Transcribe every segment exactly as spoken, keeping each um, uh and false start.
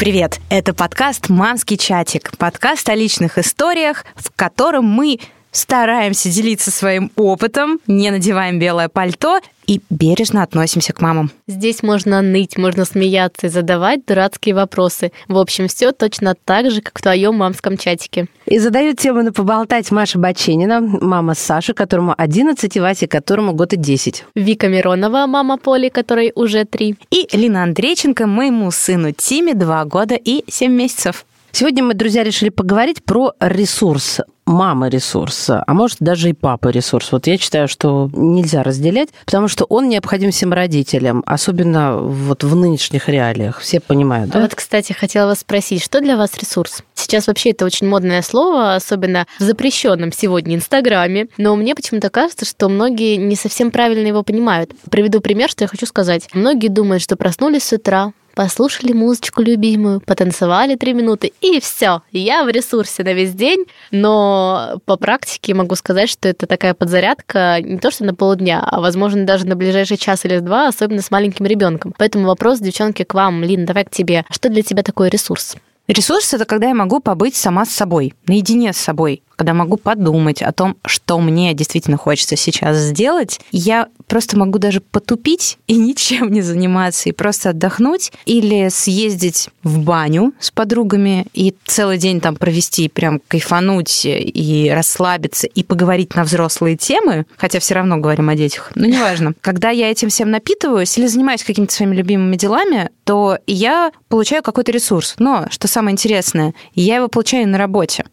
Привет! Это подкаст «Мамский чатик». Подкаст о личных историях, в котором мы стараемся делиться своим опытом, не надеваем белое пальто и бережно относимся к мамам. Здесь можно ныть, можно смеяться и задавать дурацкие вопросы. В общем, все точно так же, как в твоем мамском чатике. И задают тему на поболтать Маша Баченина, мама Саши, которому одиннадцать, и Васе, которому год и десять. Вика Миронова, мама Поли, которой уже три. И Лина Андрейченко, моему сыну Тиме, два года и семь месяцев. Сегодня мы, друзья, решили поговорить про ресурс. Мама-ресурс, а может, даже и папа-ресурс. Вот я считаю, что нельзя разделять, потому что он необходим всем родителям, особенно вот в нынешних реалиях. Все понимают, да? Вот, кстати, хотела вас спросить, что для вас ресурс? Сейчас вообще это очень модное слово, особенно в запрещенном сегодня Инстаграме, но мне почему-то кажется, что многие не совсем правильно его понимают. Приведу пример, что я хочу сказать. Многие думают, что проснулись с утра, послушали музычку любимую, потанцевали три минуты, и все, я в ресурсе на весь день. Но по практике могу сказать, что это такая подзарядка не то что на полдня, а, возможно, даже на ближайший час или два, особенно с маленьким ребенком. Поэтому вопрос, девчонки, к вам. Лин, давай к тебе. Что для тебя такое ресурс? Ресурс – это когда я могу побыть сама с собой, наедине с собой, когда могу подумать о том, что мне действительно хочется сейчас сделать. Я просто могу даже потупить и ничем не заниматься, и просто отдохнуть или съездить в баню с подругами и целый день там провести, прям кайфануть и расслабиться, и поговорить на взрослые темы, хотя все равно говорим о детях, но неважно. Когда я этим всем напитываюсь или занимаюсь какими-то своими любимыми делами, то я получаю какой-то ресурс. Но, что самое Самое интересное, я его получаю на работе.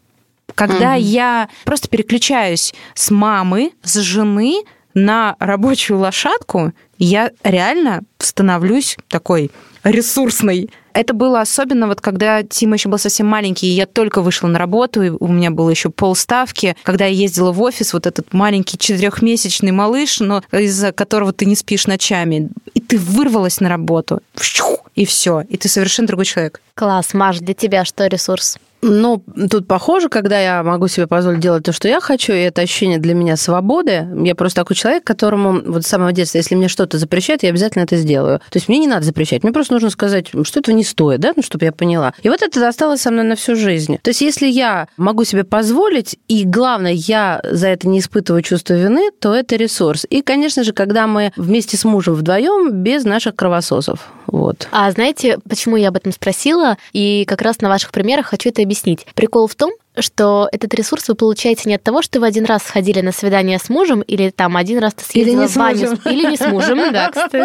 Когда mm-hmm. я просто переключаюсь с мамы, с жены на рабочую лошадку, я реально становлюсь такой ресурсной. Это было особенно, вот когда Тима еще был совсем маленький, и я только вышла на работу, и у меня было еще полставки. Когда я ездила в офис, вот этот маленький четырехмесячный малыш, но из-за которого ты не спишь ночами, и ты вырвалась на работу, и все, и ты совершенно другой человек. Класс, Маш, для тебя что ресурс? Ну, тут похоже, когда я могу себе позволить делать то, что я хочу, и это ощущение для меня свободы. Я просто такой человек, которому вот с самого детства, если мне что-то запрещают, я обязательно это сделаю. То есть мне не надо запрещать, мне просто нужно сказать, что этого не стоит, да, ну, чтобы я поняла. И вот это осталось со мной на всю жизнь. То есть если я могу себе позволить, и главное, я за это не испытываю чувство вины, то это ресурс. И, конечно же, когда мы вместе с мужем вдвоем без наших кровососов. Вот. А знаете, почему я об этом спросила? И как раз на ваших примерах хочу это объяснить. Прикол в том, что этот ресурс вы получаете не от того, что вы один раз сходили на свидание с мужем, или там один раз ты съездила в баню. Или не с мужем, да, кстати.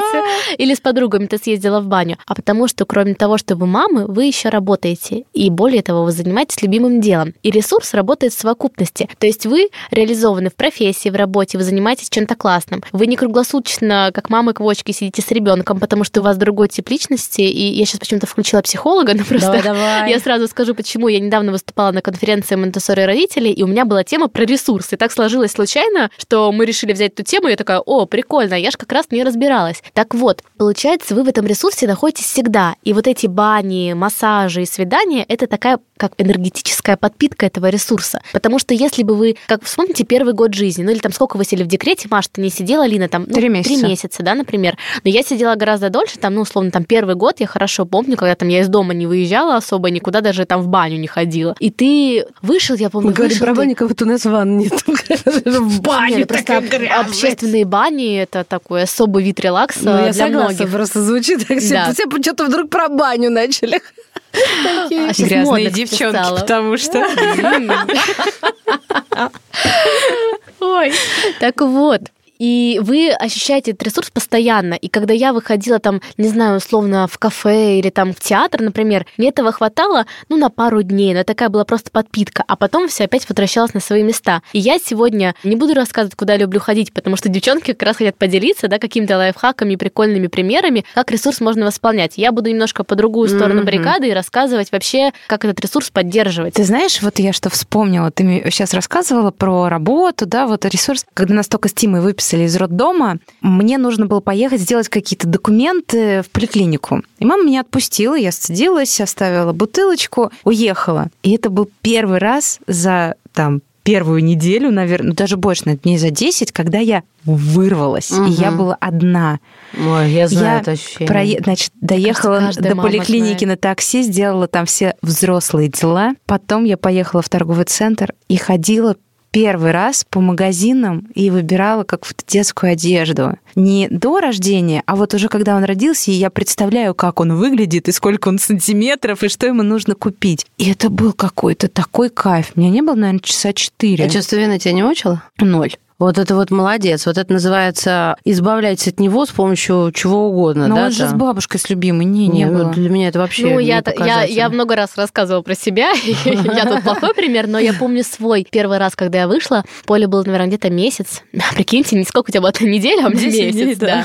Или с подругами ты съездила в баню. А потому что, кроме того, что вы мамы, вы еще работаете. И более того, вы занимаетесь любимым делом. И ресурс работает в совокупности. То есть вы реализованы в профессии, в работе, вы занимаетесь чем-то классным. Вы не круглосуточно, как мамы-квочки, сидите с ребенком, потому что у вас другой тип личности. И я сейчас почему-то включила психолога, но просто давай, давай. Я сразу скажу, почему. Я недавно выступала на конференции Монтессори родителей, и у меня была тема про ресурсы. Так сложилось случайно, что мы решили взять эту тему, и я такая, о, прикольно, я же как раз не разбиралась. Так вот, получается, вы в этом ресурсе находитесь всегда. И вот эти бани, массажи и свидания, это такая как энергетическая подпитка этого ресурса. Потому что если бы вы, как вспомните, первый год жизни, ну или там сколько вы сели в декрете, Маш, ты не сидела, Лина, там, ну, три месяца. три месяца, да, например. Но я сидела гораздо дольше, там, ну, условно, там, первый год, я хорошо помню, когда там я из дома не выезжала особо, никуда даже там в баню не ходила. И ты вышел, я помню, мы говорим про бани, как будто у нас ванн нет. В бане просто общественные бани, это такой особый вид релакса для многих. Просто звучит так, все что-то вдруг про баню начали. Такие а грязные девчонки, стало. Потому что... Ой, так вот. И вы ощущаете этот ресурс постоянно. И когда я выходила там, не знаю, условно, в кафе или там в театр, например, мне этого хватало, ну, на пару дней. Но такая была просто подпитка. А потом все опять возвращалось на свои места. И я сегодня не буду рассказывать, куда я люблю ходить, потому что девчонки как раз хотят поделиться, да, какими-то лайфхаками, прикольными примерами, как ресурс можно восполнять. Я буду немножко по другую сторону mm-hmm. баррикады и рассказывать вообще, как этот ресурс поддерживать. Ты знаешь, вот я что вспомнила, ты мне сейчас рассказывала про работу, да, вот ресурс, когда настолько стимы выписали, или из роддома, мне нужно было поехать сделать какие-то документы в поликлинику. И мама меня отпустила, я сцедилась, оставила бутылочку, уехала. И это был первый раз за, там, первую неделю, наверное, ну, даже больше, на дней за десять, когда я вырвалась, угу. и я была одна. Ой, я знаю я это ощущение. Про... Значит, доехала кажется, до поликлиники знает. На такси, сделала там все взрослые дела. Потом я поехала в торговый центр и ходила первый раз по магазинам и выбирала какую-то детскую одежду. Не до рождения, а вот уже когда он родился, и я представляю, как он выглядит, и сколько он сантиметров, и что ему нужно купить. И это был какой-то такой кайф. У меня не было, наверное, часа четыре. А чувство вины тебя не мучило? Ноль. Вот это вот молодец. Вот это называется избавляйтесь от него с помощью чего угодно. Но да, он же с бабушкой, с любимой. Не, не, не было. Для меня это вообще ну, не я, я, я много раз рассказывала про себя. Я тут плохой пример, но я помню свой. Первый раз, когда я вышла, Поле было, наверное, где-то месяц. Прикиньте, сколько у тебя была неделя, а у меня месяц. Да.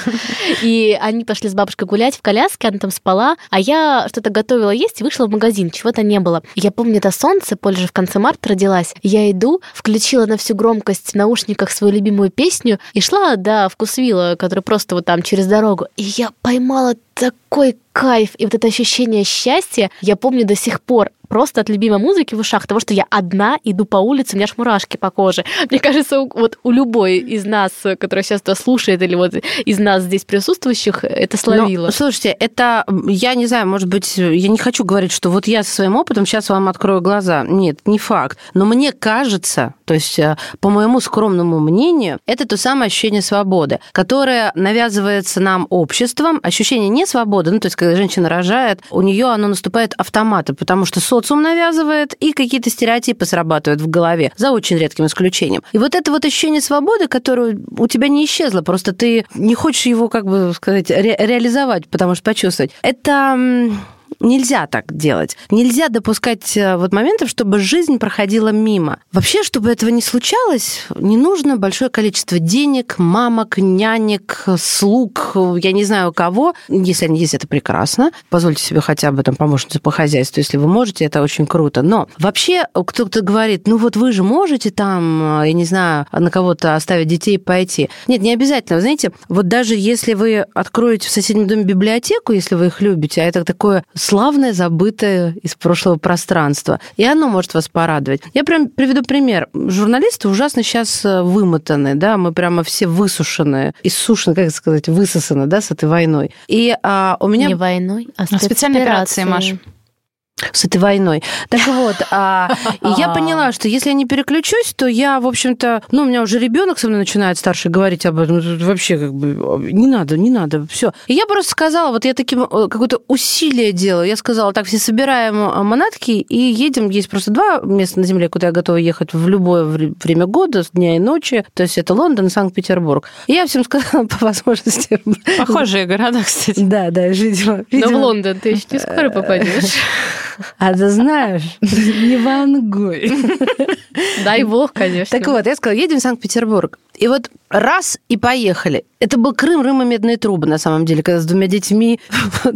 И они пошли с бабушкой гулять в коляске, она там спала, а я что-то готовила есть и вышла в магазин, чего-то не было. Я помню, это солнце, Поле же в конце марта родилась. Я иду, включила на всю громкость в наушниках свою любимую песню и шла до вкусвилла, который просто вот там через дорогу. И я поймала такой кайф. И вот это ощущение счастья я помню до сих пор. Просто от любимой музыки в ушах, того, что я одна иду по улице, у меня аж мурашки по коже. Мне кажется, вот у любой из нас, которая сейчас это слушает, или вот из нас здесь присутствующих, это словило. Но, слушайте, это, я не знаю, может быть, я не хочу говорить, что вот я со своим опытом сейчас вам открою глаза. Нет, не факт. Но мне кажется, то есть по моему скромному мнению, это то самое ощущение свободы, которое навязывается нам обществом. Ощущение несвободы, ну, то есть когда женщина рожает, у нее оно наступает автоматом, потому что социально социум навязывает, и какие-то стереотипы срабатывают в голове, за очень редким исключением. И вот это вот ощущение свободы, которое у тебя не исчезло, просто ты не хочешь его, как бы сказать, ре- реализовать, потому что почувствовать. Это... Нельзя так делать. Нельзя допускать вот моментов, чтобы жизнь проходила мимо. Вообще, чтобы этого не случалось, не нужно большое количество денег, мамок, нянек, слуг, я не знаю кого. Если они есть, это прекрасно. Позвольте себе хотя бы там помощницу по хозяйству, если вы можете, это очень круто. Но вообще кто-то говорит, ну вот вы же можете там, я не знаю, на кого-то оставить детей и пойти. Нет, не обязательно. Вы знаете, вот даже если вы откроете в соседнем доме библиотеку, если вы их любите, а это такое... славное, забытое из прошлого пространства. И оно может вас порадовать. Я прям приведу пример. Журналисты ужасно сейчас вымотаны, да, мы прямо все высушены, иссушены, как сказать, высосаны, да, с этой войной. И а, у меня... Не войной, а специальной операцией, Маша. С этой войной. Так вот, а, и я поняла, что если я не переключусь, то я, в общем-то, ну, у меня уже ребенок со мной начинает старший говорить об этом, вообще как бы не надо, не надо, все. И я просто сказала, вот я таким какое-то усилие делаю, я сказала, так, все собираем манатки и едем, есть просто два места на земле, куда я готова ехать в любое время года, с дня и ночи, то есть это Лондон и Санкт-Петербург. И я всем сказала по возможности. Похожие города, кстати. Да, да, видимо. Но в Лондон ты еще не скоро попадешь. А ты знаешь, не вангуй. Дай бог, конечно. Так вот, я сказала, едем в Санкт-Петербург. И вот раз и поехали. Это был Крым, Рым и медные трубы, на самом деле, когда с двумя детьми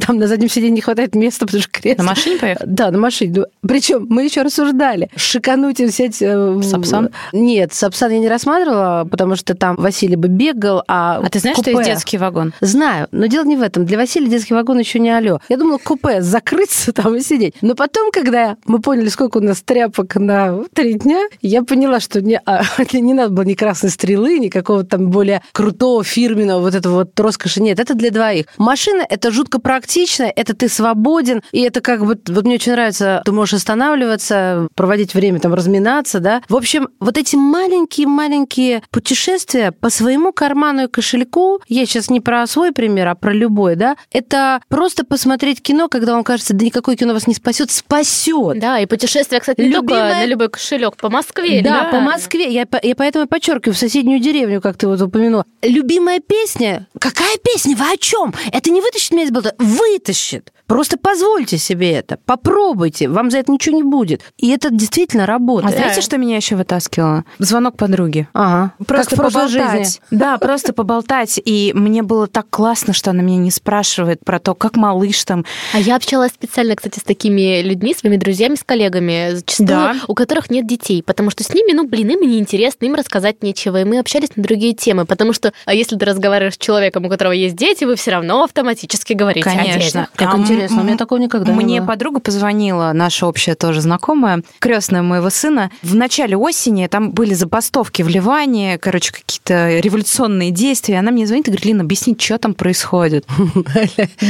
там на заднем сиденье не хватает места, потому что крест. На машине поехали? Да, на машине. Причем мы еще рассуждали. Шикануть и взять... Сапсан? Нет, Сапсан я не рассматривала, потому что там Василий бы бегал, а А ты знаешь, купе... что есть детский вагон? Знаю, но дело не в этом. Для Василия детский вагон еще не алё. Я думала, купе закрыться там и сидеть. Но потом, когда мы поняли, сколько у нас тряпок на три дня, я поняла, что не, а, не надо было ни красной стрелы, ни какого-то там более крутого, фирменного вот этого вот роскоши. Нет, это для двоих. Машина — это жутко практично, это ты свободен, и это как бы... Вот мне очень нравится, ты можешь останавливаться, проводить время, там, разминаться, да. В общем, вот эти маленькие-маленькие путешествия по своему карману и кошельку, я сейчас не про свой пример, а про любой, да, это просто посмотреть кино, когда вам кажется, да никакое кино вас не спасет, спасет, спасет. Да, и путешествие, кстати, не любимое... только на любой кошелек, по Москве. Да, да. по Москве. Я, я поэтому подчеркиваю, в соседнюю деревню, как ты вот упомянула. Любимая песня? Какая песня? Вы о чем? Это не вытащит меня из болота? Вытащит. Просто позвольте себе это. Попробуйте. Вам за это ничего не будет. И это действительно работает. А знаете, что меня еще вытаскивало? Звонок подруги. Ага. Просто поболтать. Да, просто поболтать. И мне было так классно, что она меня не спрашивает про то, как малыш там. А я общалась специально, кстати, с такими людьми, своими друзьями, с коллегами, зачастую, да. у которых нет детей, потому что с ними, ну, блин, им неинтересно, им рассказать нечего, и мы общались на другие темы, потому что, если ты разговариваешь с человеком, у которого есть дети, вы все равно автоматически говорите о детях. Конечно. А интересно, у меня такого никогда не было. Мне подруга позвонила, наша общая тоже знакомая, крестная моего сына. В начале осени там были забастовки в Ливане, короче, какие-то революционные действия. Она мне звонит и говорит: Лина, объясни, что там происходит.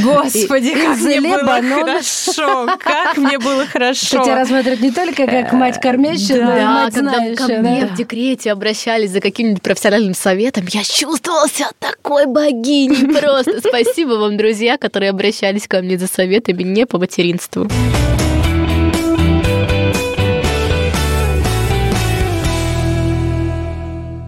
Господи, как мне было хорошо, как мне было хорошо. Тебя рассматривают не только как мать кормящая, но и мать знающая. Когда ко мне в декрете обращались за каким-нибудь профессиональным советом, я чувствовала себя такой богиней просто. Спасибо вам, друзья, которые обращались ко мне за советами не по материнству.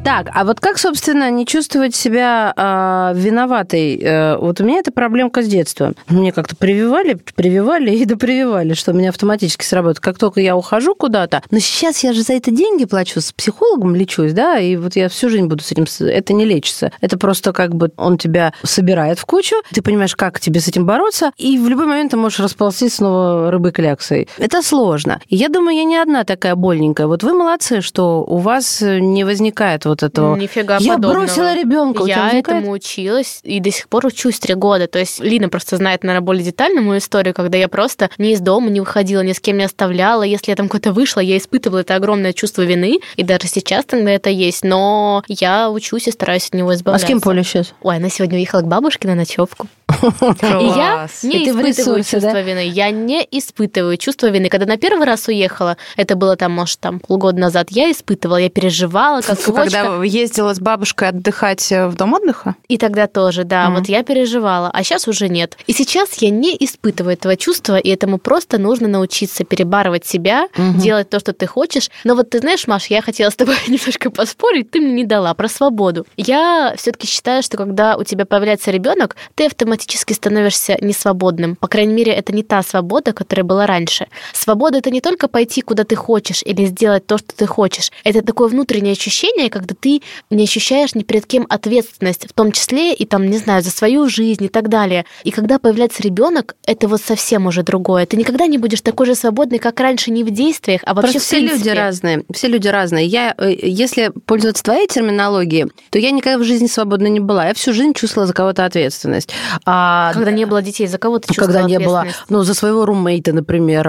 Так, а вот как, собственно, не чувствовать себя э, виноватой? Э, вот у меня эта проблемка с детства. Мне как-то прививали, прививали и допрививали, что у меня автоматически сработает. Как только я ухожу куда-то, но сейчас я же за это деньги плачу, с психологом лечусь, да, и вот я всю жизнь буду с этим... Это не лечится. Это просто как бы он тебя собирает в кучу, ты понимаешь, как тебе с этим бороться, и в любой момент ты можешь расползти снова рыбой кляксой. Это сложно. И я думаю, я не одна такая больненькая. Вот вы молодцы, что у вас не возникает вот этого. Нифига я подобного. Бросила ребенка. Я этому училась и до сих пор учусь три года. То есть Лина просто знает, наверное, более детально мою историю, когда я просто ни из дома не выходила, ни с кем не оставляла. Если я там куда-то вышла, я испытывала это огромное чувство вины, и даже сейчас тогда это есть. Но я учусь и стараюсь от него избавляться. А с кем Поля сейчас? Ой, она сегодня уехала к бабушке на ночевку. И я не испытываю чувство вины. Я не испытываю чувство вины. Когда на первый раз уехала, это было там, может, там полгода назад, я испытывала, я переживала, как квочка. Ездила с бабушкой отдыхать в дом отдыха? И тогда тоже, да. Mm-hmm. Вот я переживала, а сейчас уже нет. И сейчас я не испытываю этого чувства, и этому просто нужно научиться перебарывать себя, mm-hmm. делать то, что ты хочешь. Но вот ты знаешь, Маш, я хотела с тобой немножко поспорить, ты мне не дала про свободу. Я все-таки считаю, что когда у тебя появляется ребенок, ты автоматически становишься несвободным. По крайней мере, это не та свобода, которая была раньше. Свобода — это не только пойти, куда ты хочешь, или сделать то, что ты хочешь. Это такое внутреннее ощущение, когда ты не ощущаешь ни перед кем ответственность, в том числе и там, не знаю, за свою жизнь и так далее. И когда появляется ребенок, это вот совсем уже другое. Ты никогда не будешь такой же свободной, как раньше, не в действиях, а вообще просто в принципе. Все люди разные. Все люди разные. Я, если пользоваться твоей терминологией, то я никогда в жизни свободной не была. Я всю жизнь чувствовала за кого-то ответственность. А... Когда не было детей, за кого ты чувствовала когда ответственность? Когда не было, ну, за своего румейта, например.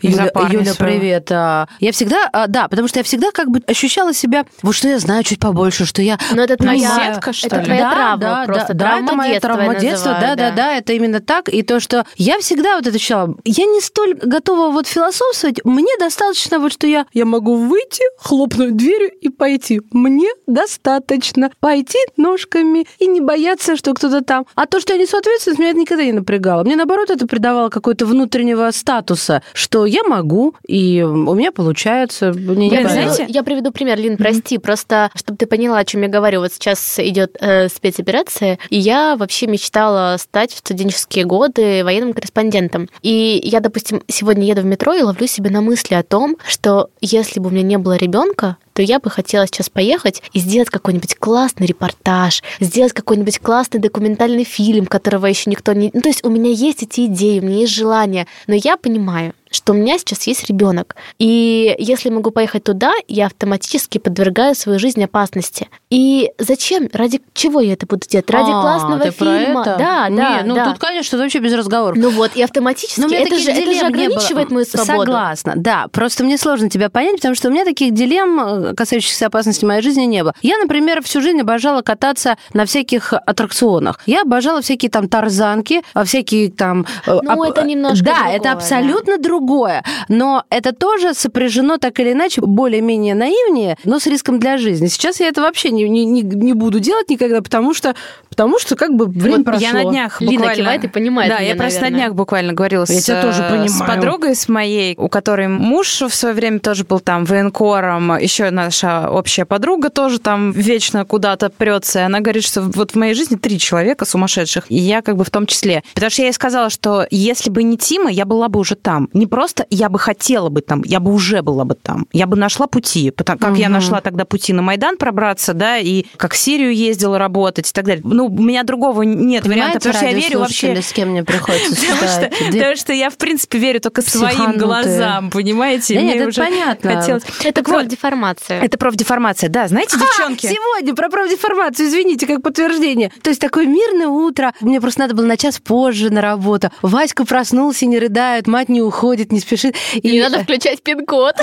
Юля, Юля, привет. Я всегда, да, потому что я всегда как бы ощущала себя, вот что я знаю, чуть побольше, что я... Но это твоя сетка, что это ли? Твоя да, травма да, просто. Да, травма это моя детства травма детства, называю, да, да, да, это именно так. И то, что я всегда вот это ощущала. Я не столь готова вот философствовать. Мне достаточно вот, что я, я могу выйти, хлопнуть дверью и пойти. Мне достаточно пойти ножками и не бояться, что кто-то там. А то, что я несу ответственность, меня это никогда не напрягало. Мне, наоборот, это придавало какого-то внутреннего статуса, что я могу, и у меня получается. Мне я, не знаете, я приведу пример, Лин, прости, mm-hmm. просто чтобы ты поняла, о чем я говорю, вот сейчас идет э, спецоперация, и я вообще мечтала стать в студенческие годы военным корреспондентом. И я, допустим, сегодня еду в метро и ловлю себя на мысли о том, что если бы у меня не было ребенка, то я бы хотела сейчас поехать и сделать какой-нибудь классный репортаж, сделать какой-нибудь классный документальный фильм, которого еще никто не... Ну, то есть у меня есть эти идеи, у меня есть желания, но я понимаю, что у меня сейчас есть ребенок. И если могу поехать туда, я автоматически подвергаю свою жизнь опасности. И зачем? Ради чего я это буду делать? Ради а, классного фильма? Да, не, да, ну да. Тут, конечно, это вообще без разговоров. Ну вот, и автоматически это же, это же ограничивает мою свободу. Согласна, да. Просто мне сложно тебя понять, потому что у меня таких дилемм, касающихся опасности моей жизни, не было. Я, например, всю жизнь обожала кататься на всяких аттракционах. Я обожала всякие там тарзанки, всякие там... Ну, оп... это немножко да, другое, это абсолютно да. другое. Другое. Но это тоже сопряжено так или иначе, более-менее наивнее, но с риском для жизни. Сейчас я это вообще не, не, не буду делать никогда, потому что, потому что как бы время вот прошло. Я на днях буквально... Лина кивает и понимает да, меня, я просто наверное. на днях буквально говорила я с, с подругой с моей, у которой муж в свое время тоже был там военкором, еще наша общая подруга тоже там вечно куда-то прется, и она говорит, что вот в моей жизни три человека сумасшедших, и я как бы в том числе. Потому что я ей сказала, что если бы не Тима, я была бы уже там, не просто я бы хотела бы там, я бы уже была бы там, я бы нашла пути, потому как угу. я нашла тогда пути на Майдан пробраться, да, и как в Сирию ездила работать и так далее. Ну, у меня другого нет варианта, потому что я верю вообще... с кем мне приходится сюда? Потому что я, в принципе, верю только своим глазам, понимаете? Нет, это понятно. Это профдеформация. Это профдеформация, да, знаете, девчонки? Сегодня про профдеформацию, извините, как подтверждение. То есть такое мирное утро, мне просто надо было на час позже на работу. Васька проснулся, не рыдает, мать не уходит, не спешит. И не надо включать пин-код.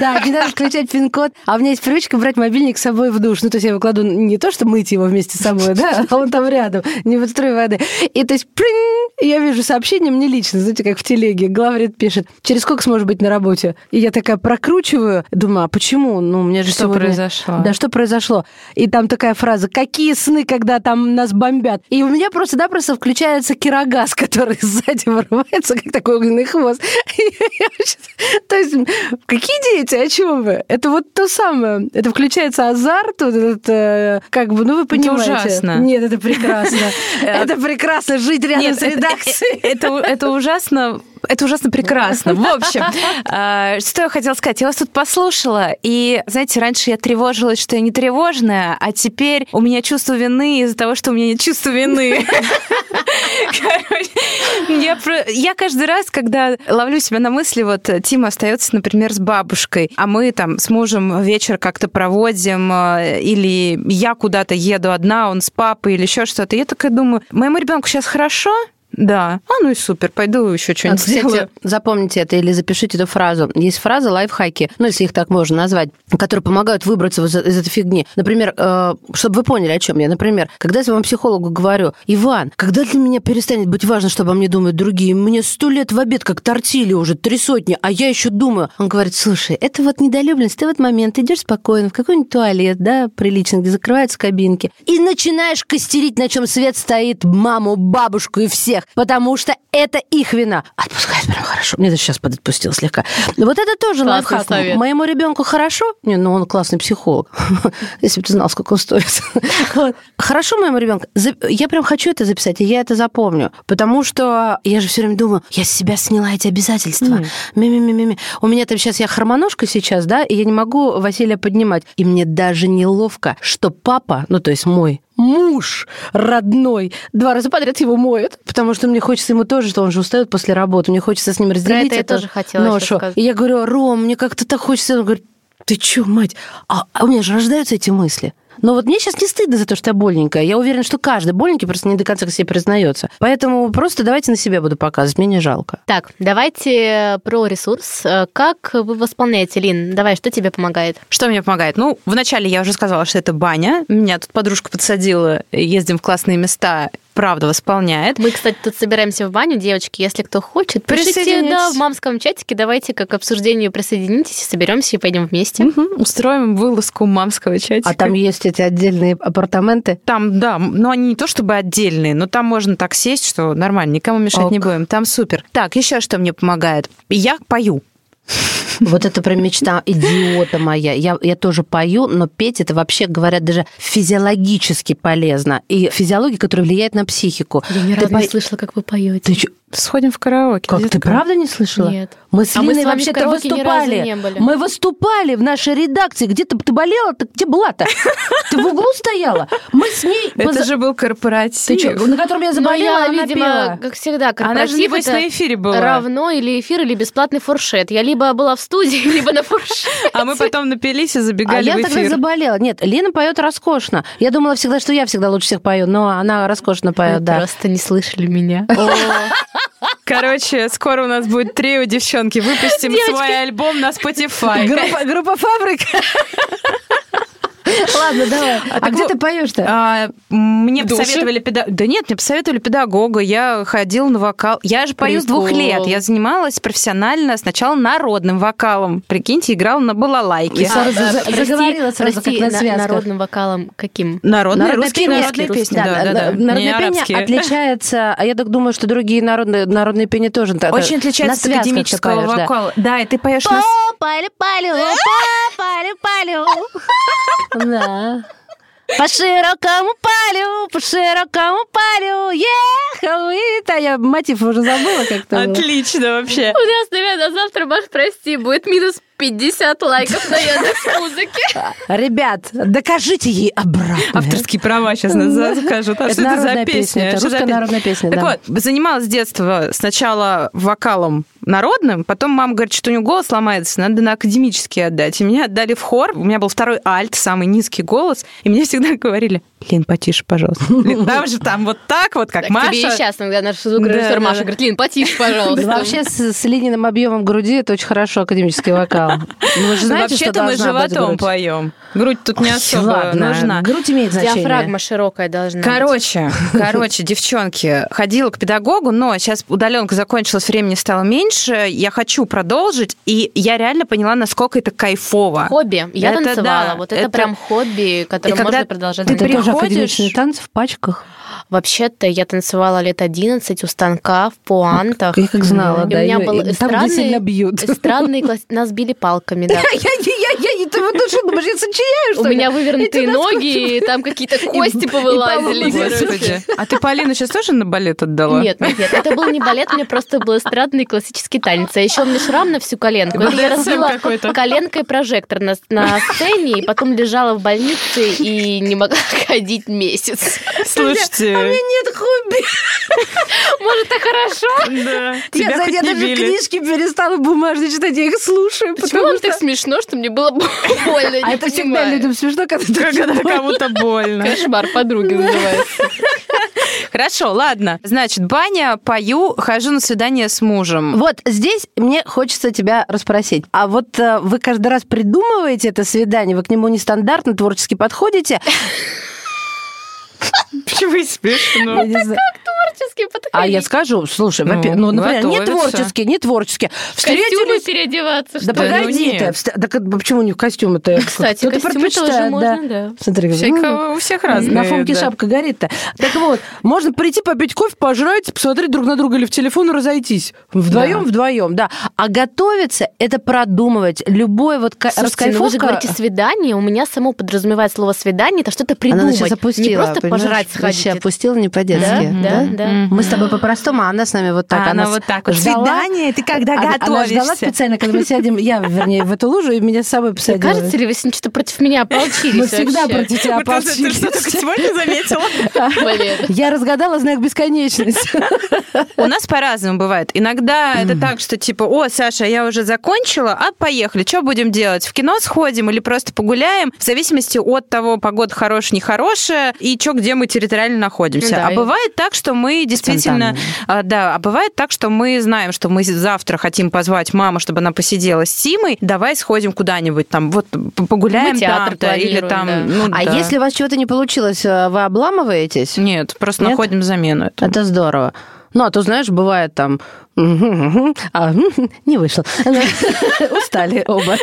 Да, не надо включать пин-код. А у меня есть привычка брать мобильник с собой в душ. Ну, то есть я его кладу не то, что мыть его вместе с собой, да, а он там рядом, не в струю воды. И то есть принь, я вижу сообщение мне лично, знаете, как в телеге. Главред пишет, через сколько сможешь быть на работе? И я такая прокручиваю, думаю, а почему? Ну, мне же что сегодня... произошло? Да, что произошло? И там такая фраза, какие сны, когда там нас бомбят? И у меня просто-напросто включается кирогаз, который сзади вырывается, как такой огненный хвост. То есть, какие дети, о чем вы? Это вот то самое. Это включается азарт, вот этот, как бы, ну, вы понимаете. Это ужасно. Нет, это прекрасно. Это прекрасно, жить рядом с редакцией. Это ужасно... Это ужасно прекрасно. В общем, что я хотела сказать? Я вас тут послушала, и, знаете, раньше я тревожилась, что я не тревожная, а теперь у меня чувство вины из-за того, что у меня нет чувства вины. Короче, я каждый раз, когда ловлю себя на мысли, вот Тима остается, например, с бабушкой, а мы там с мужем вечер как-то проводим, или я куда-то еду одна, он с папой, или еще что-то. Я такая думаю, моему ребенку сейчас хорошо? Да. А, ну и супер, пойду еще что-нибудь сделаю. Кстати, сделаю. Запомните это или запишите эту фразу. Есть фраза лайфхаки, ну, если их так можно назвать, которые помогают выбраться из этой фигни. Например, э, чтобы вы поняли, о чем я. Например, когда я своему психологу говорю, Иван, когда для меня перестанет быть важно, что обо мне думают другие? Мне сто лет в обед как тортили уже, три сотни, а я еще думаю. Он говорит, слушай, это вот недолюбленность. Ты в этот момент идешь спокойно в какой-нибудь туалет, да, приличный, где закрываются кабинки, и начинаешь костерить, на чем свет стоит, маму, бабушку и всех. Потому что это их вина. Отпускает прям хорошо. Мне даже сейчас подотпустило слегка. Вот это тоже лайфхак. Моему ребенку хорошо. Не, ну он классный психолог. Если бы ты знал, сколько он стоит. Хорошо моему ребенку. Я прям хочу это записать, и я это запомню. Потому что я же все время думаю, я с себя сняла эти обязательства. Ми-ми-ми-ми. У меня там сейчас я хромоножка сейчас, да, и я не могу Василия поднимать. И мне даже неловко, что папа, ну то есть мой муж родной два раза подряд его моет, потому что мне хочется ему тоже, что он же устает после работы, мне хочется с ним разделить это, это тоже хотела ношу. И я говорю, Ром, мне как-то так хочется. Он говорит, ты чё, мать? А, а у меня же рождаются эти мысли. Но вот мне сейчас не стыдно за то, что я больненькая. Я уверена, что каждый больненький просто не до конца к себе признается. Поэтому просто давайте на себя буду показывать, мне не жалко. Так, давайте про ресурс. Как вы восполняете, Лин? Давай, что тебе помогает? Что мне помогает? Ну, вначале я уже сказала, что это баня. Меня тут подружка подсадила, ездим в классные места, правда, восполняет. Мы, кстати, тут собираемся в баню, девочки, если кто хочет, пишите, да, в мамском чатике, давайте как к обсуждению присоединитесь, соберемся и пойдем вместе. Угу. Устроим вылазку мамского чатика. А там есть эти отдельные апартаменты? Там, да, но они не то чтобы отдельные, но там можно так сесть, что нормально, никому мешать Ок. Не будем, там супер. Так, еще что мне помогает? Я пою. Вот это прям мечта идиота моя. Я, я тоже пою, но петь это вообще, говорят, даже физиологически полезно. И физиология, которая влияет на психику. Я ни разу по... не слышала, как вы поете. Ты чё? Сходим в караоке. Как, ты такая? Правда не слышала? Нет. Мы с Линой а вообще-то выступали. Мы выступали в нашей редакции. Где ты, ты болела? Ты где была-то? Ты в углу стояла? Мы с ней... Это же был корпоратив. На котором я заболела, она пела. Как всегда, корпоратив это равно или эфир, или бесплатный фуршет. Я либо была в студии, либо на фуршете. А мы потом напились и забегали в эфир. А я тогда заболела. Нет, Лина поет роскошно. Я думала всегда, что я всегда лучше всех пою, но она роскошно поет, да. Просто не слышали меня. Короче, скоро у нас будет трио, девчонки. Выпустим девочки. Свой альбом на Spotify. Группа, группа «Фабрика». Ладно, давай. А, а где в... ты поешь-то? А, мне посоветовали педагога. Да нет, мне посоветовали педагога. Я ходила на вокал. Я же пою Прикол. С двух лет. Я занималась профессионально сначала народным вокалом. Прикиньте, играла на балалайке. Я а, сразу а, заговорила прости, сразу, прости, как на связках. Народным вокалом каким? Народные русские народные песни. Да, да, да. Народные песни отличаются. А я так думаю, что другие народные, народные песни тоже. Очень отличаются от академического вокала. Да, и ты поешь на... По-палю-палю, по-палю-палю. Да. По широкому полю, по широкому полю ехал. И да, я мотив уже забыла как-то. Отлично было. Вообще. У нас, наверное, завтра, Маш, прости, будет минус пятьдесят лайков на Яндекс.Музыке. Ребят, докажите ей обратно. Авторские права сейчас нас скажут. А что это за песня? Это русская народная песня, да. Так вот, занималась с детства сначала вокалом народным, потом мама говорит, что у нее голос ломается, надо на академический отдать. И меня отдали в хор, у меня был второй альт, самый низкий голос, и мне всегда говорили, Лин, потише, пожалуйста. Там же там вот так вот, как Маша. Тебе и сейчас, когда наш звукорежиссер Маша говорит, Лин, потише, пожалуйста. Вообще с Лининым объемом груди это очень хорошо академический вокал. Вы же знаете, вообще-то мы животом поем. Грудь тут не особо нужна. Грудь имеет значение. Диафрагма широкая должна быть. Короче, короче, девчонки, ходила к педагогу, но сейчас удаленка закончилась, времени стало меньше. Я хочу продолжить, и я реально поняла, насколько это кайфово. Хобби. Я это, танцевала. Да, вот это, это прям хобби, которое можно продолжать. Ты приходишь... тоже академичные танцы в пачках? Вообще-то я танцевала лет одиннадцать у станка в пуантах. Я как знала, и да. У меня и был и странный, бьют. странный класс... Нас били палками, да. Ты вот что, думаешь, я сочиняю, что ли? У меня вывернутые ноги, там какие-то кости повылазили. А ты Полину сейчас тоже на балет отдала? Нет, нет, это был не балет, мне просто был эстрадный классический танец. А еще у меня шрам на всю коленку. Я разбила коленкой прожектор на сцене, и потом лежала в больнице и не могла ходить месяц. Слушайте... А у меня нет хобби. Может, так хорошо? Да. Я даже книжки перестала бумажные читать, я их слушаю. Почему вам так смешно, что мне было больно? А это всегда людям смешно, когда кому-то больно. Кошмар подруги называется. Хорошо, ладно. Значит, баня, пою, хожу на свидание с мужем. Вот здесь мне хочется тебя расспросить. А вот вы каждый раз придумываете это свидание, вы к нему нестандартно, творчески подходите... Почему и смешно? Это как творчески подходить? А я скажу, слушай, ну, например, не творчески, не творчески. В костюмы переодеваться, что ли? Да погоди ты, почему не в костюмы-то? Кстати, костюмы тоже можно, да. Смотри, у всех разные. На Фомке шапка горит-то. Так вот, можно прийти попить кофе, пожрать, посмотреть друг на друга или в телефон и разойтись. Вдвоем, вдвоем, да. А готовиться, это продумывать. Любое вот раскайфовка... Вы же говорите свидание, у меня само подразумевает слово свидание, это что-то придумать. Не просто пожрать сходить. Вообще опустила не по-детски. Да, да, да. Мы с тобой по-простому, а она с нами вот так. А она вот так вот. Свидание, ты когда она, готовишься? Она ждала специально, когда мы сядем, я, вернее, в эту лужу, и меня с собой посадила. Мне кажется ли, вы что-то против меня ополчились? Мы всегда против тебя ополчились. Ты что, только сегодня заметила? Я разгадала знак бесконечности. У нас по-разному бывает. Иногда это так, что типа, о, Саша, я уже закончила, а поехали, что будем делать? В кино сходим или просто погуляем? В зависимости от того, погода хорошая-нехорошая, и что, где мы территориально находимся. Да, а бывает так, что мы действительно... А, да, а бывает так, что мы знаем, что мы завтра хотим позвать маму, чтобы она посидела с Симой, давай сходим куда-нибудь там, вот погуляем там-то или там... Да. Ну, а да. Если у вас чего-то не получилось, вы обламываетесь? Нет, просто Нет? находим замену этому. Это здорово. Ну, а то, знаешь, бывает там... А, не вышло. Устали оба.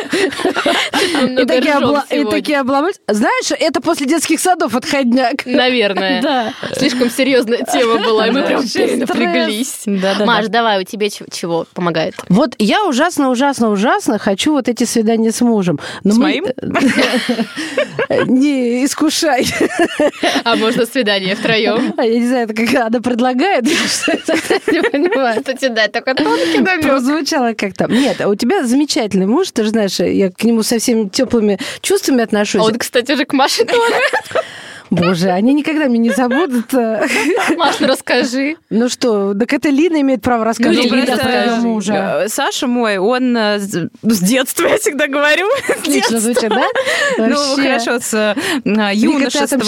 И такие обломались. Знаешь, это после детских садов отходняк. Наверное. Да. Слишком серьезная тема была, и мы прям напряглись. Маш, давай, у тебя чего помогает? Вот я ужасно-ужасно-ужасно хочу вот эти свидания с мужем. С моим? Не искушай. А можно свидание втроем? Я не знаю, это как она предлагает. Не понимаю. Кстати, да, только тонкий намёк. Прозвучало как-то. Нет, у тебя замечательный муж, ты же знаешь, я к нему со всеми теплыми чувствами отношусь. Он, кстати, же к Маше тоже. Боже, они никогда меня не забудут. Маш, ну расскажи. Ну что, так это Лина имеет право рассказать. Ну, Лина про мужа. Саша мой, он с детства, я всегда говорю. Отлично звучит, да? Ну, хорошо, с юношества.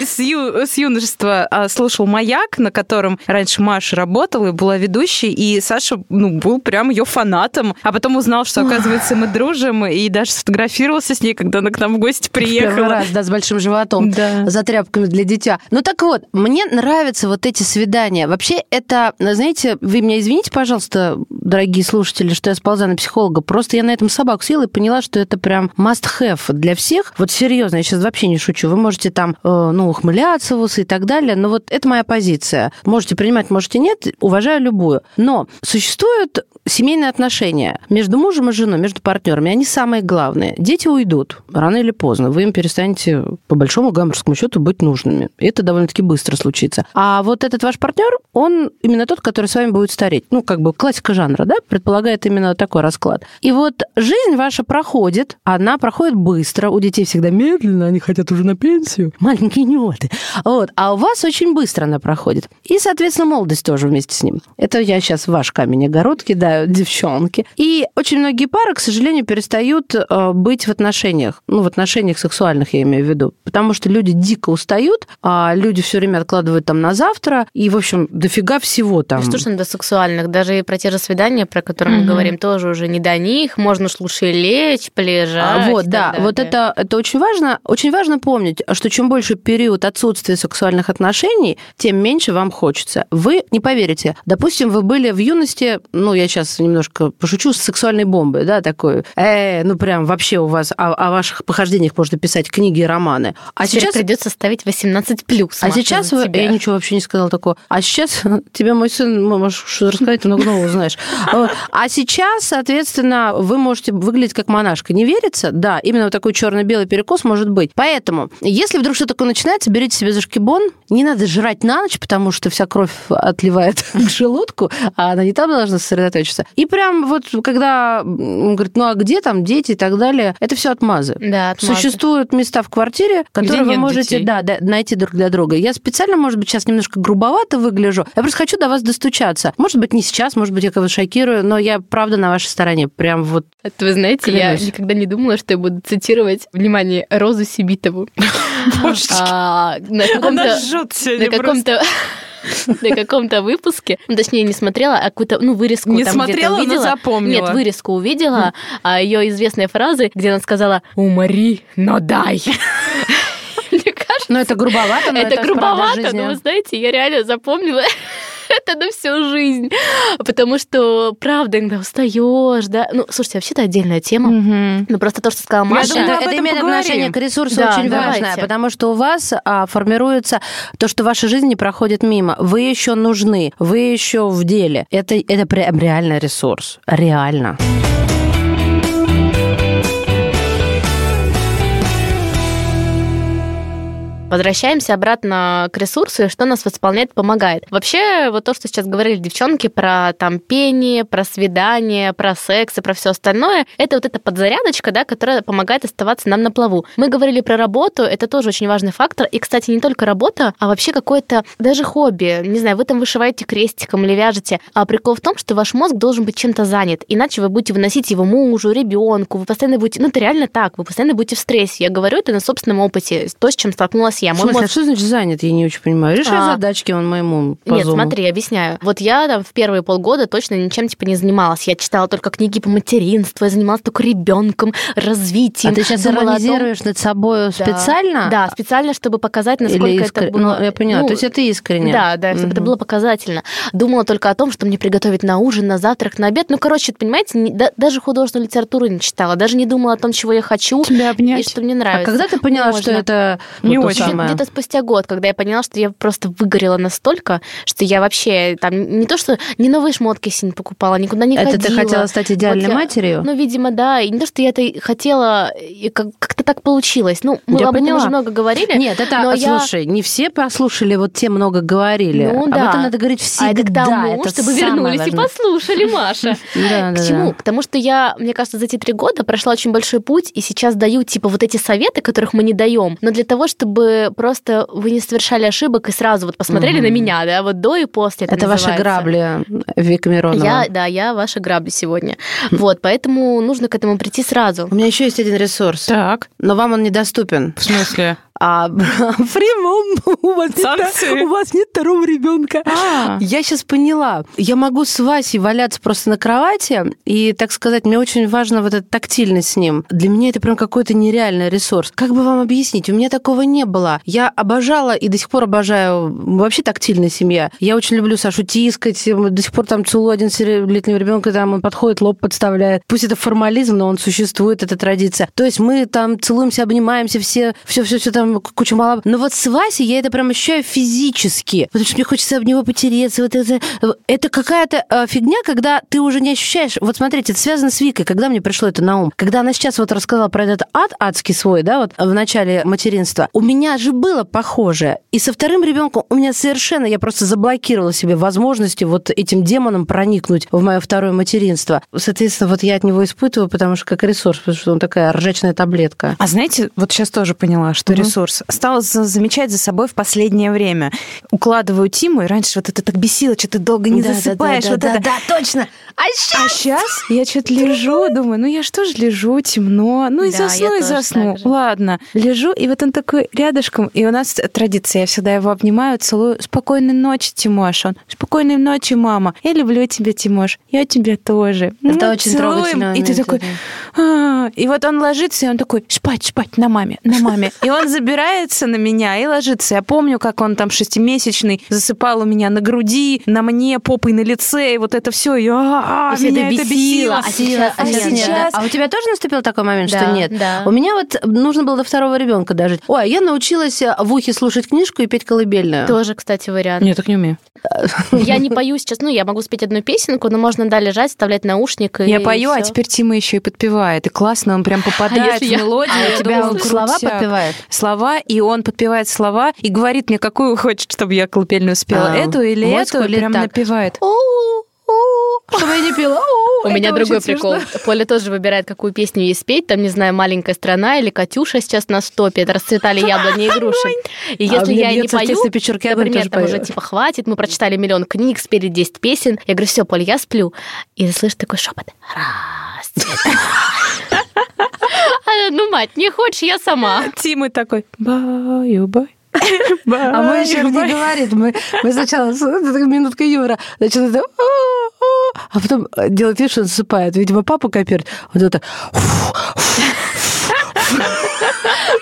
С юношества слушал «Маяк», на котором раньше Маша работала и была ведущей, и Саша был прям ее фанатом, а потом узнал, что, оказывается, мы дружим, и даже сфотографировался с ней, когда она к нам в гости приехала. Первый раз, да, с большим животом, да. За тряпками для дитя. Ну так вот, мне нравятся вот эти свидания. Вообще это, знаете, вы меня извините, пожалуйста, дорогие слушатели, что я сползла на психолога, просто я на этом собаку съела и поняла, что это прям must-have для всех. Вот серьезно, я сейчас вообще не шучу. Вы можете там, э, ну, ухмыляться в усы и так далее, но вот это моя позиция. Можете принимать, можете нет, уважаю любую. Но существует... семейные отношения между мужем и женой, между партнерами, они самые главные. Дети уйдут рано или поздно. Вы им перестанете, по большому гамбургскому счету, быть нужными. И это довольно-таки быстро случится. А вот этот ваш партнер, он именно тот, который с вами будет стареть. Ну, как бы классика жанра, да, предполагает именно такой расклад. И вот жизнь ваша проходит, она проходит быстро. У детей всегда медленно, они хотят уже на пенсию. Маленькие неоты. Вот. А у вас очень быстро она проходит. И, соответственно, молодость тоже вместе с ним. Это я сейчас в ваш камень огород кидаю, девчонки. И очень многие пары, к сожалению, перестают быть в отношениях. Ну, в отношениях сексуальных, я имею в виду. Потому что люди дико устают, а люди все время откладывают там на завтра. И, в общем, дофига всего там. Что ж, до сексуальных. Даже и про те же свидания, про которые mm-hmm. мы говорим, тоже уже не до них. Можно уж лучше лечь, полежать. А вот, да. Далее. Вот это, это очень важно. Очень важно помнить, что чем больше период отсутствия сексуальных отношений, тем меньше вам хочется. Вы не поверите. Допустим, вы были в юности, ну, я сейчас немножко пошучу, с сексуальной бомбой, да, такой, э, ну, прям вообще у вас о, о ваших похождениях можно писать книги и романы. А теперь сейчас... придется ставить восемнадцать плюс. А сейчас... Вы... Я ничего вообще не сказала такого. А сейчас тебе мой сын, можешь что рассказать, ты много нового знаешь. А сейчас, соответственно, вы можете выглядеть как монашка. Не верится? Да, именно вот такой черно-белый перекос может быть. Поэтому, если вдруг что-то такое начинается, берите себе за шкибон. Не надо жрать на ночь, потому что вся кровь отливает к желудку, а она не там должна сосредоточиться. И прям вот, когда он говорит, ну а где там дети и так далее, это все отмазы. Да, отмазы. Существуют места в квартире, которые вы можете да, да, найти друг для друга. Я специально, может быть, сейчас немножко грубовато выгляжу. Я просто хочу до вас достучаться. Может быть, не сейчас, может быть, я кого-то шокирую, но я правда на вашей стороне. Прям вот... Это, вы знаете, клянусь. Я никогда не думала, что я буду цитировать, внимание, Розу Сибитову. А, на каком-то, на каком-то, на каком-то выпуске, ну, точнее, не смотрела, а какую-то, ну, вырезку не там смотрела, где-то увидела. Не смотрела, но запомнила. Нет, вырезку увидела, а ее известные фразы, где она сказала «Умри, но дай». Мне кажется... Ну, это грубовато, но это Это грубовато, но, вы знаете, я реально запомнила... Это на всю жизнь. Потому что, правда, иногда устаешь, да. Ну, слушайте, вообще-то отдельная тема. Mm-hmm. Ну, просто то, что сказала Маша. Думаю, да, это имеет поговорим. Отношение к ресурсу, да, очень давайте. Важное, потому что у вас а, формируется то, что ваша жизнь не проходит мимо. Вы еще нужны, вы еще в деле. Это, это прям реально ресурс. Реально. Возвращаемся обратно к ресурсу, и что нас восполняет, помогает. Вообще, вот то, что сейчас говорили девчонки про там пение, про свидание, про секс и про все остальное, это вот эта подзарядочка, да, которая помогает оставаться нам на плаву. Мы говорили про работу, это тоже очень важный фактор. И, кстати, не только работа, а вообще какое-то даже хобби. Не знаю, вы там вышиваете крестиком или вяжете. А прикол в том, что ваш мозг должен быть чем-то занят, иначе вы будете выносить его мужу, ребенку, вы постоянно будете... Ну, это реально так, вы постоянно будете в стрессе. Я говорю это на собственном опыте, то, с чем столкнулась я. Мой в смысле, мозг... а что значит занят? Я не очень понимаю. Решаю а... задачки он моему по Нет, зуму. Смотри, объясняю. Вот я там в первые полгода точно ничем типа не занималась. Я читала только книги по материнству, я занималась только ребенком, развитием. А ты сейчас иронизируешь том... над собой да. специально? Да, специально, чтобы показать, насколько Или искр... это было... Ну, я поняла, ну, то есть это искренне. Да, да, чтобы угу. это было показательно. Думала только о том, что мне приготовить на ужин, на завтрак, на обед. Ну, короче, понимаете, не... да, даже художественную литературу не читала, даже не думала о том, чего я хочу и что мне нравится. А когда ты поняла, Можно... что это не вот очень? Где-то спустя год, когда я поняла, что я просто выгорела настолько, что я вообще там не то, что ни новые шмотки себе не покупала, никуда не это ходила. Это ты хотела стать идеальной вот матерью? Я, ну, видимо, да. И не то, что я это хотела, и как- как-то так получилось. Ну, мы я об поняла. Этом уже много говорили. Нет, это, слушай, я... не все послушали, вот те много говорили. Ну, да. Об этом надо говорить всегда. А это к тому, это чтобы вернулись важное. И послушали, Маша. К чему? Потому что я, мне кажется, за эти три года прошла очень большой путь, и сейчас даю, типа, вот эти советы, которых мы не даем, но для того, чтобы просто вы не совершали ошибок и сразу вот посмотрели mm-hmm. на меня, да, вот до и после. Это, это ваши грабли, Вика Миронова. Я, да, я ваши грабли сегодня. Mm-hmm. Вот, поэтому нужно к этому прийти сразу. У меня еще есть один ресурс. Так. Но вам он недоступен. В смысле? А прямо у вас, нет, у вас нет второго ребенка. А. Я сейчас поняла. Я могу с Васей валяться просто на кровати, и, так сказать, мне очень важна вот эта тактильность с ним. Для меня это прям какой-то нереальный ресурс. Как бы вам объяснить? У меня такого не было. Я обожала и до сих пор обожаю вообще тактильная семья. Я очень люблю Сашу тискать. До сих пор там целую одиннадцатилетнего ребенка, там он подходит, лоб подставляет. Пусть это формализм, но он существует, эта традиция. То есть мы там целуемся, обнимаемся, все, все-все-все там там куча мала. Но вот с Васей я это прям ощущаю физически, потому что мне хочется об него потереться. Вот это, это какая-то фигня, когда ты уже не ощущаешь. Вот смотрите, это связано с Викой, когда мне пришло это на ум. Когда она сейчас вот рассказала про этот ад адский свой, да, вот в начале материнства, у меня же было похожее. И со вторым ребенком у меня совершенно, я просто заблокировала себе возможности вот этим демоном проникнуть в мое второе материнство. Соответственно, вот я от него испытываю, потому что как ресурс, потому что он такая ржачная таблетка. А знаете, вот сейчас тоже поняла, что угу. ресурс. Стала замечать за собой в последнее время. Укладываю Тиму, и раньше вот это так бесило, что ты долго не да, засыпаешь. Да, да, вот да, это. Да, да, точно. А сейчас, а сейчас я что-то лежу, думаю, ну я что же лежу, темно. Ну и да, засну, и засну. Ладно. Лежу, и вот он такой рядышком. И у нас традиция, я всегда его обнимаю, целую. Спокойной ночи, Тимош. Он, спокойной ночи, мама. Я люблю тебя, Тимош. Я тебя тоже. Это ну, очень целуем. Трогательно. И ты такой... А-а-а. И вот он ложится, и он такой, шпать, шпать, на маме, на маме. И он забирается на меня и ложится. Я помню, как он там шестимесячный засыпал у меня на груди, на мне, попой на лице, и вот это все. И а-а-а, меня это бесило. А сейчас? А, сейчас? А, сейчас? А у тебя тоже наступил такой момент, да, что нет? Да. У меня вот нужно было до второго ребенка дожить. Ой, я научилась в ухе слушать книжку и петь колыбельную. Тоже, кстати, вариант. Нет, так не умею. Я не пою сейчас, ну, я могу спеть одну песенку, но можно, да, лежать, вставлять наушник. Я пою, а теперь Тима еще и подпевает. И классно, он прям попадает в мелодию. А у тебя он слова подпевает? Слова, и он подпевает слова и говорит мне, какую хочет, чтобы я колыбельную спела. Эту или эту, прям напевает. Чтобы я не пила. У меня другой прикол. Поля тоже выбирает, какую песню ей спеть. Там, не знаю, «Маленькая страна» или «Катюша» сейчас на стопе. Это «Расцветали яблони и груши». И если я не пою, например, там уже типа «Хватит», мы прочитали миллион книг, спели десять песен. Я говорю, все, Поль, я сплю. И слышу такой шепот. Расцветали. Ну, мать, не хочешь, я сама. Тима такой. Баю-бай. А мы еще не говорим. Мы сначала минутка юмора. Значит, это... А потом делает вид, что он засыпает. Видимо, папа копирует. Вот это...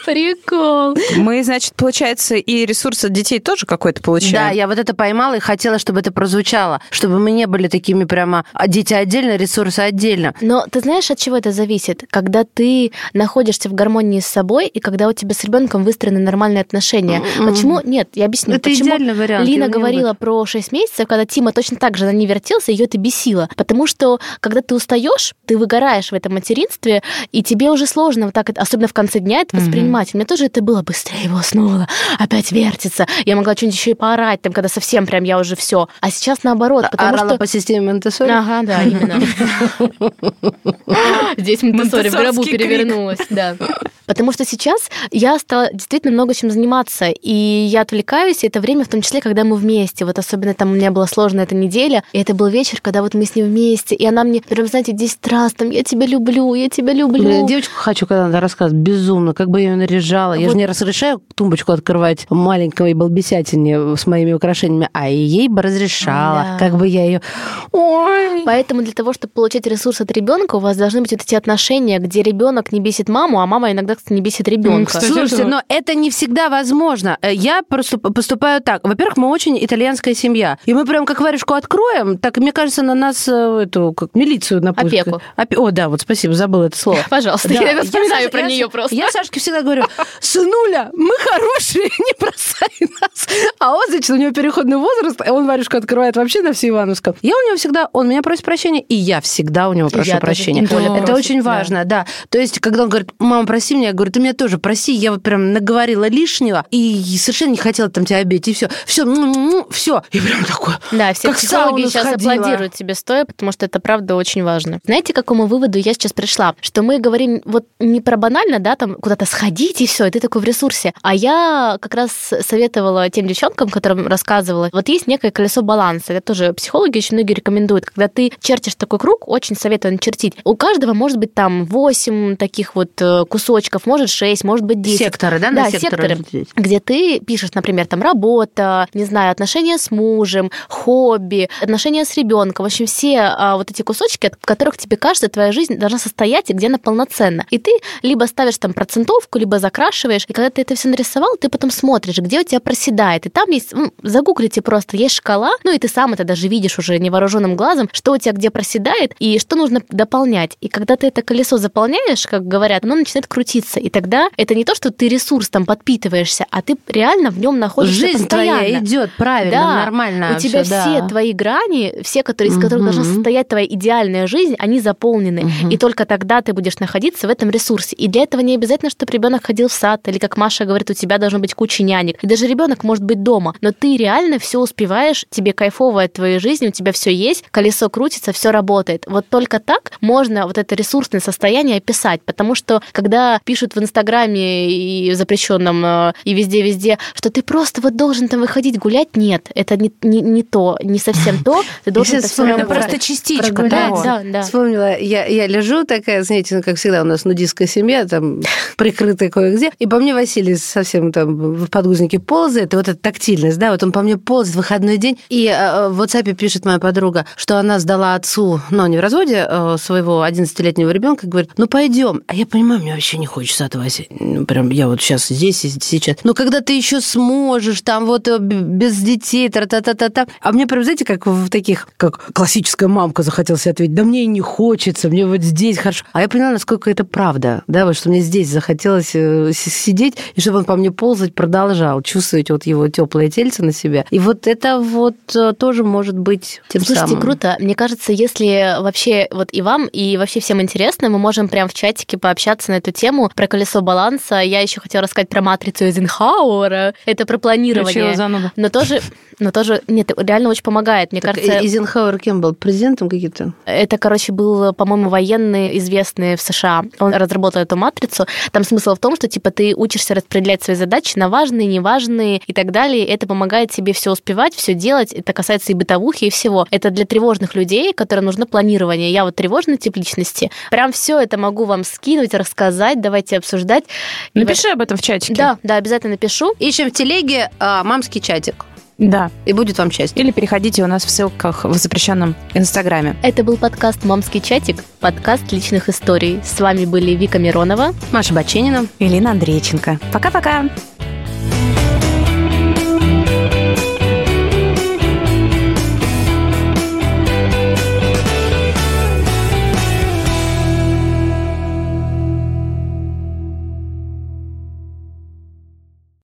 Прикол. Мы, значит, получается, и ресурс от детей тоже какой-то получаем. Да, я вот это поймала и хотела, чтобы это прозвучало, чтобы мы не были такими прямо дети отдельно, ресурсы отдельно. Но ты знаешь, от чего это зависит? Когда ты находишься в гармонии с собой и когда у тебя с ребенком выстроены нормальные отношения. Mm-hmm. Почему? Нет, я объясню. Это почему идеальный вариант. Лина говорила быть. Про шесть месяцев, когда Тима точно так же на ней вертелся, ее это бесило. Потому что, когда ты устаешь, ты выгораешь в этом материнстве, и тебе уже сложно вот так, особенно в конце дня, это воспринимать. Mm-hmm. У меня тоже это было быстрее, его уснула, опять вертится. Я могла что-нибудь еще и поорать, там, когда совсем прям я уже все. А сейчас наоборот, потому Орала что... по системе Монтессори? Ага, да, именно. Здесь Монтессори в гробу перевернулась, да. Потому что сейчас я стала действительно много чем заниматься, и я отвлекаюсь, и это время в том числе, когда мы вместе. Вот особенно там у меня была сложная эта неделя, и это был вечер, когда вот мы с ним вместе, и она мне прям, знаете, десять раз там, я тебя люблю, я тебя люблю. Блин, девочку хочу, когда она рассказывает, безумно, как бы ее наряжала. Вот. Я же не разрешаю тумбочку открывать маленького и балбесятине с моими украшениями, а ей бы разрешала, да. Как бы я ее... Ой. Поэтому для того, чтобы получать ресурс от ребенка, у вас должны быть вот эти отношения, где ребенок не бесит маму, а мама иногда не бесит ребенка. Слушайте, но это не всегда возможно. Я поступаю так. Во-первых, мы очень итальянская семья. И мы прям как варежку откроем, так, мне кажется, на нас эту, как, милицию напустят. Опеку. Опе... О, да, вот спасибо, забыла это слово. Пожалуйста, да. Я вспоминаю я, про я, нее я, просто. Я Сашке всегда говорю, сынуля, мы хорошие, не бросай нас. А он, значит, у него переходный возраст, он варежку открывает вообще на всю Ивановскую. Я у него всегда, он меня просит прощения, и я всегда у него прошу я прощения. Да. Это просит, очень важно, да. да. То есть, когда он говорит, мама, прости меня, я говорю, ты меня тоже проси, я вот прям наговорила лишнего и совершенно не хотела там тебя обидеть, и все, все, все. И прям такое, да, все как психологи сейчас сходила. Аплодируют тебе стоя, потому что это, правда, очень важно. Знаете, к какому выводу я сейчас пришла? Что мы говорим вот не про банально, да, там куда-то сходить и все, и ты такой в ресурсе. А я как раз советовала тем девчонкам, которым рассказывала, вот есть некое колесо баланса, это тоже психологи очень многие рекомендуют, когда ты чертишь такой круг, очень советую чертить. У каждого может быть там восемь таких вот кусочков, может шесть, может быть десять. Секторы, да? Да, секторы, секторы, где ты пишешь, например, там работа, не знаю, отношения с мужем, хобби, отношения с ребенком. В общем, все а, вот эти кусочки, от которых тебе кажется, твоя жизнь должна состоять, и где она полноценна. И ты либо ставишь там процентовку, либо закрашиваешь, и когда ты это все нарисовал, ты потом смотришь, где у тебя проседает. И там есть, ну, загуглите просто, есть шкала, ну и ты сам это даже видишь уже невооруженным глазом, что у тебя где проседает и что нужно дополнять. И когда ты это колесо заполняешь, как говорят, оно начинает крутиться. находиться. И тогда это не то, что ты ресурс там подпитываешься, а ты реально в нем находишься жизнь постоянно. Жизнь твоя идет правильно, да, нормально. У тебя все, да, все твои грани, все, которые, из которых mm-hmm. должна состоять твоя идеальная жизнь, они заполнены. Mm-hmm. И только тогда ты будешь находиться в этом ресурсе. И для этого не обязательно, чтобы ребенок ходил в сад, или, как Маша говорит, у тебя должно быть куча нянек. И даже ребенок может быть дома, но ты реально все успеваешь, тебе кайфовая твоя жизнь, у тебя все есть, колесо крутится, все работает. Вот только так можно вот это ресурсное состояние описать, потому что когда пишут в Инстаграме и в запрещенном, и везде-везде, что ты просто вот должен там выходить гулять, нет, это не, не, не то, не совсем то, ты должен это все работать. Просто частичка того. Да, да. Вспомнила, я, я лежу такая, знаете, ну, как всегда у нас нудистская семья, там, прикрытая кое-где, и по мне Василий совсем там в подгузнике ползает, и вот эта тактильность, да, вот он по мне ползает в выходной день, и в WhatsApp пишет моя подруга, что она сдала отцу, но не в разводе, своего одиннадцатилетнего ребенка, говорит, ну, пойдем. А я понимаю, мне вообще не хочется от Васи. Прям я вот сейчас здесь и сейчас. Но когда ты еще сможешь, там вот без детей, та-та-та-та-та. А мне прям, знаете, как в таких, как классическая мамка захотелось ответить, да мне и не хочется, мне вот здесь хорошо. А я поняла, насколько это правда, да, вот что мне здесь захотелось сидеть, и чтобы он по мне ползать продолжал, чувствовать вот его теплое тельце на себя. И вот это вот тоже может быть тем Слушайте, самым. Круто. Мне кажется, если вообще вот и вам, и вообще всем интересно, мы можем прям в чатике пообщаться на эту тему про колесо баланса. Я еще хотела рассказать про матрицу Эйзенхауэра. Это про планирование. Но тоже, но тоже, нет, реально очень помогает. Мне так кажется... Эйзенхауэр кем был? Президентом каким-то? Это, короче, был, по-моему, военный, известный в США. Он разработал эту матрицу. Там смысл в том, что, типа, ты учишься распределять свои задачи на важные, неважные и так далее. Это помогает тебе все успевать, все делать. Это касается и бытовухи, и всего. Это для тревожных людей, которым нужно планирование. Я вот тревожный тип личности. Прям все это могу вам скинуть, рассказать, давайте обсуждать. Напиши и... об этом в чатике. Да, да, обязательно напишу. Ищем в телеге а, «Мамский чатик». Да. И будет вам счастье. Или переходите у нас в ссылках в запрещенном Инстаграме. Это был подкаст «Мамский чатик», подкаст личных историй. С вами были Вика Миронова, Маша Баченина и Лина Андрейченко. Пока-пока!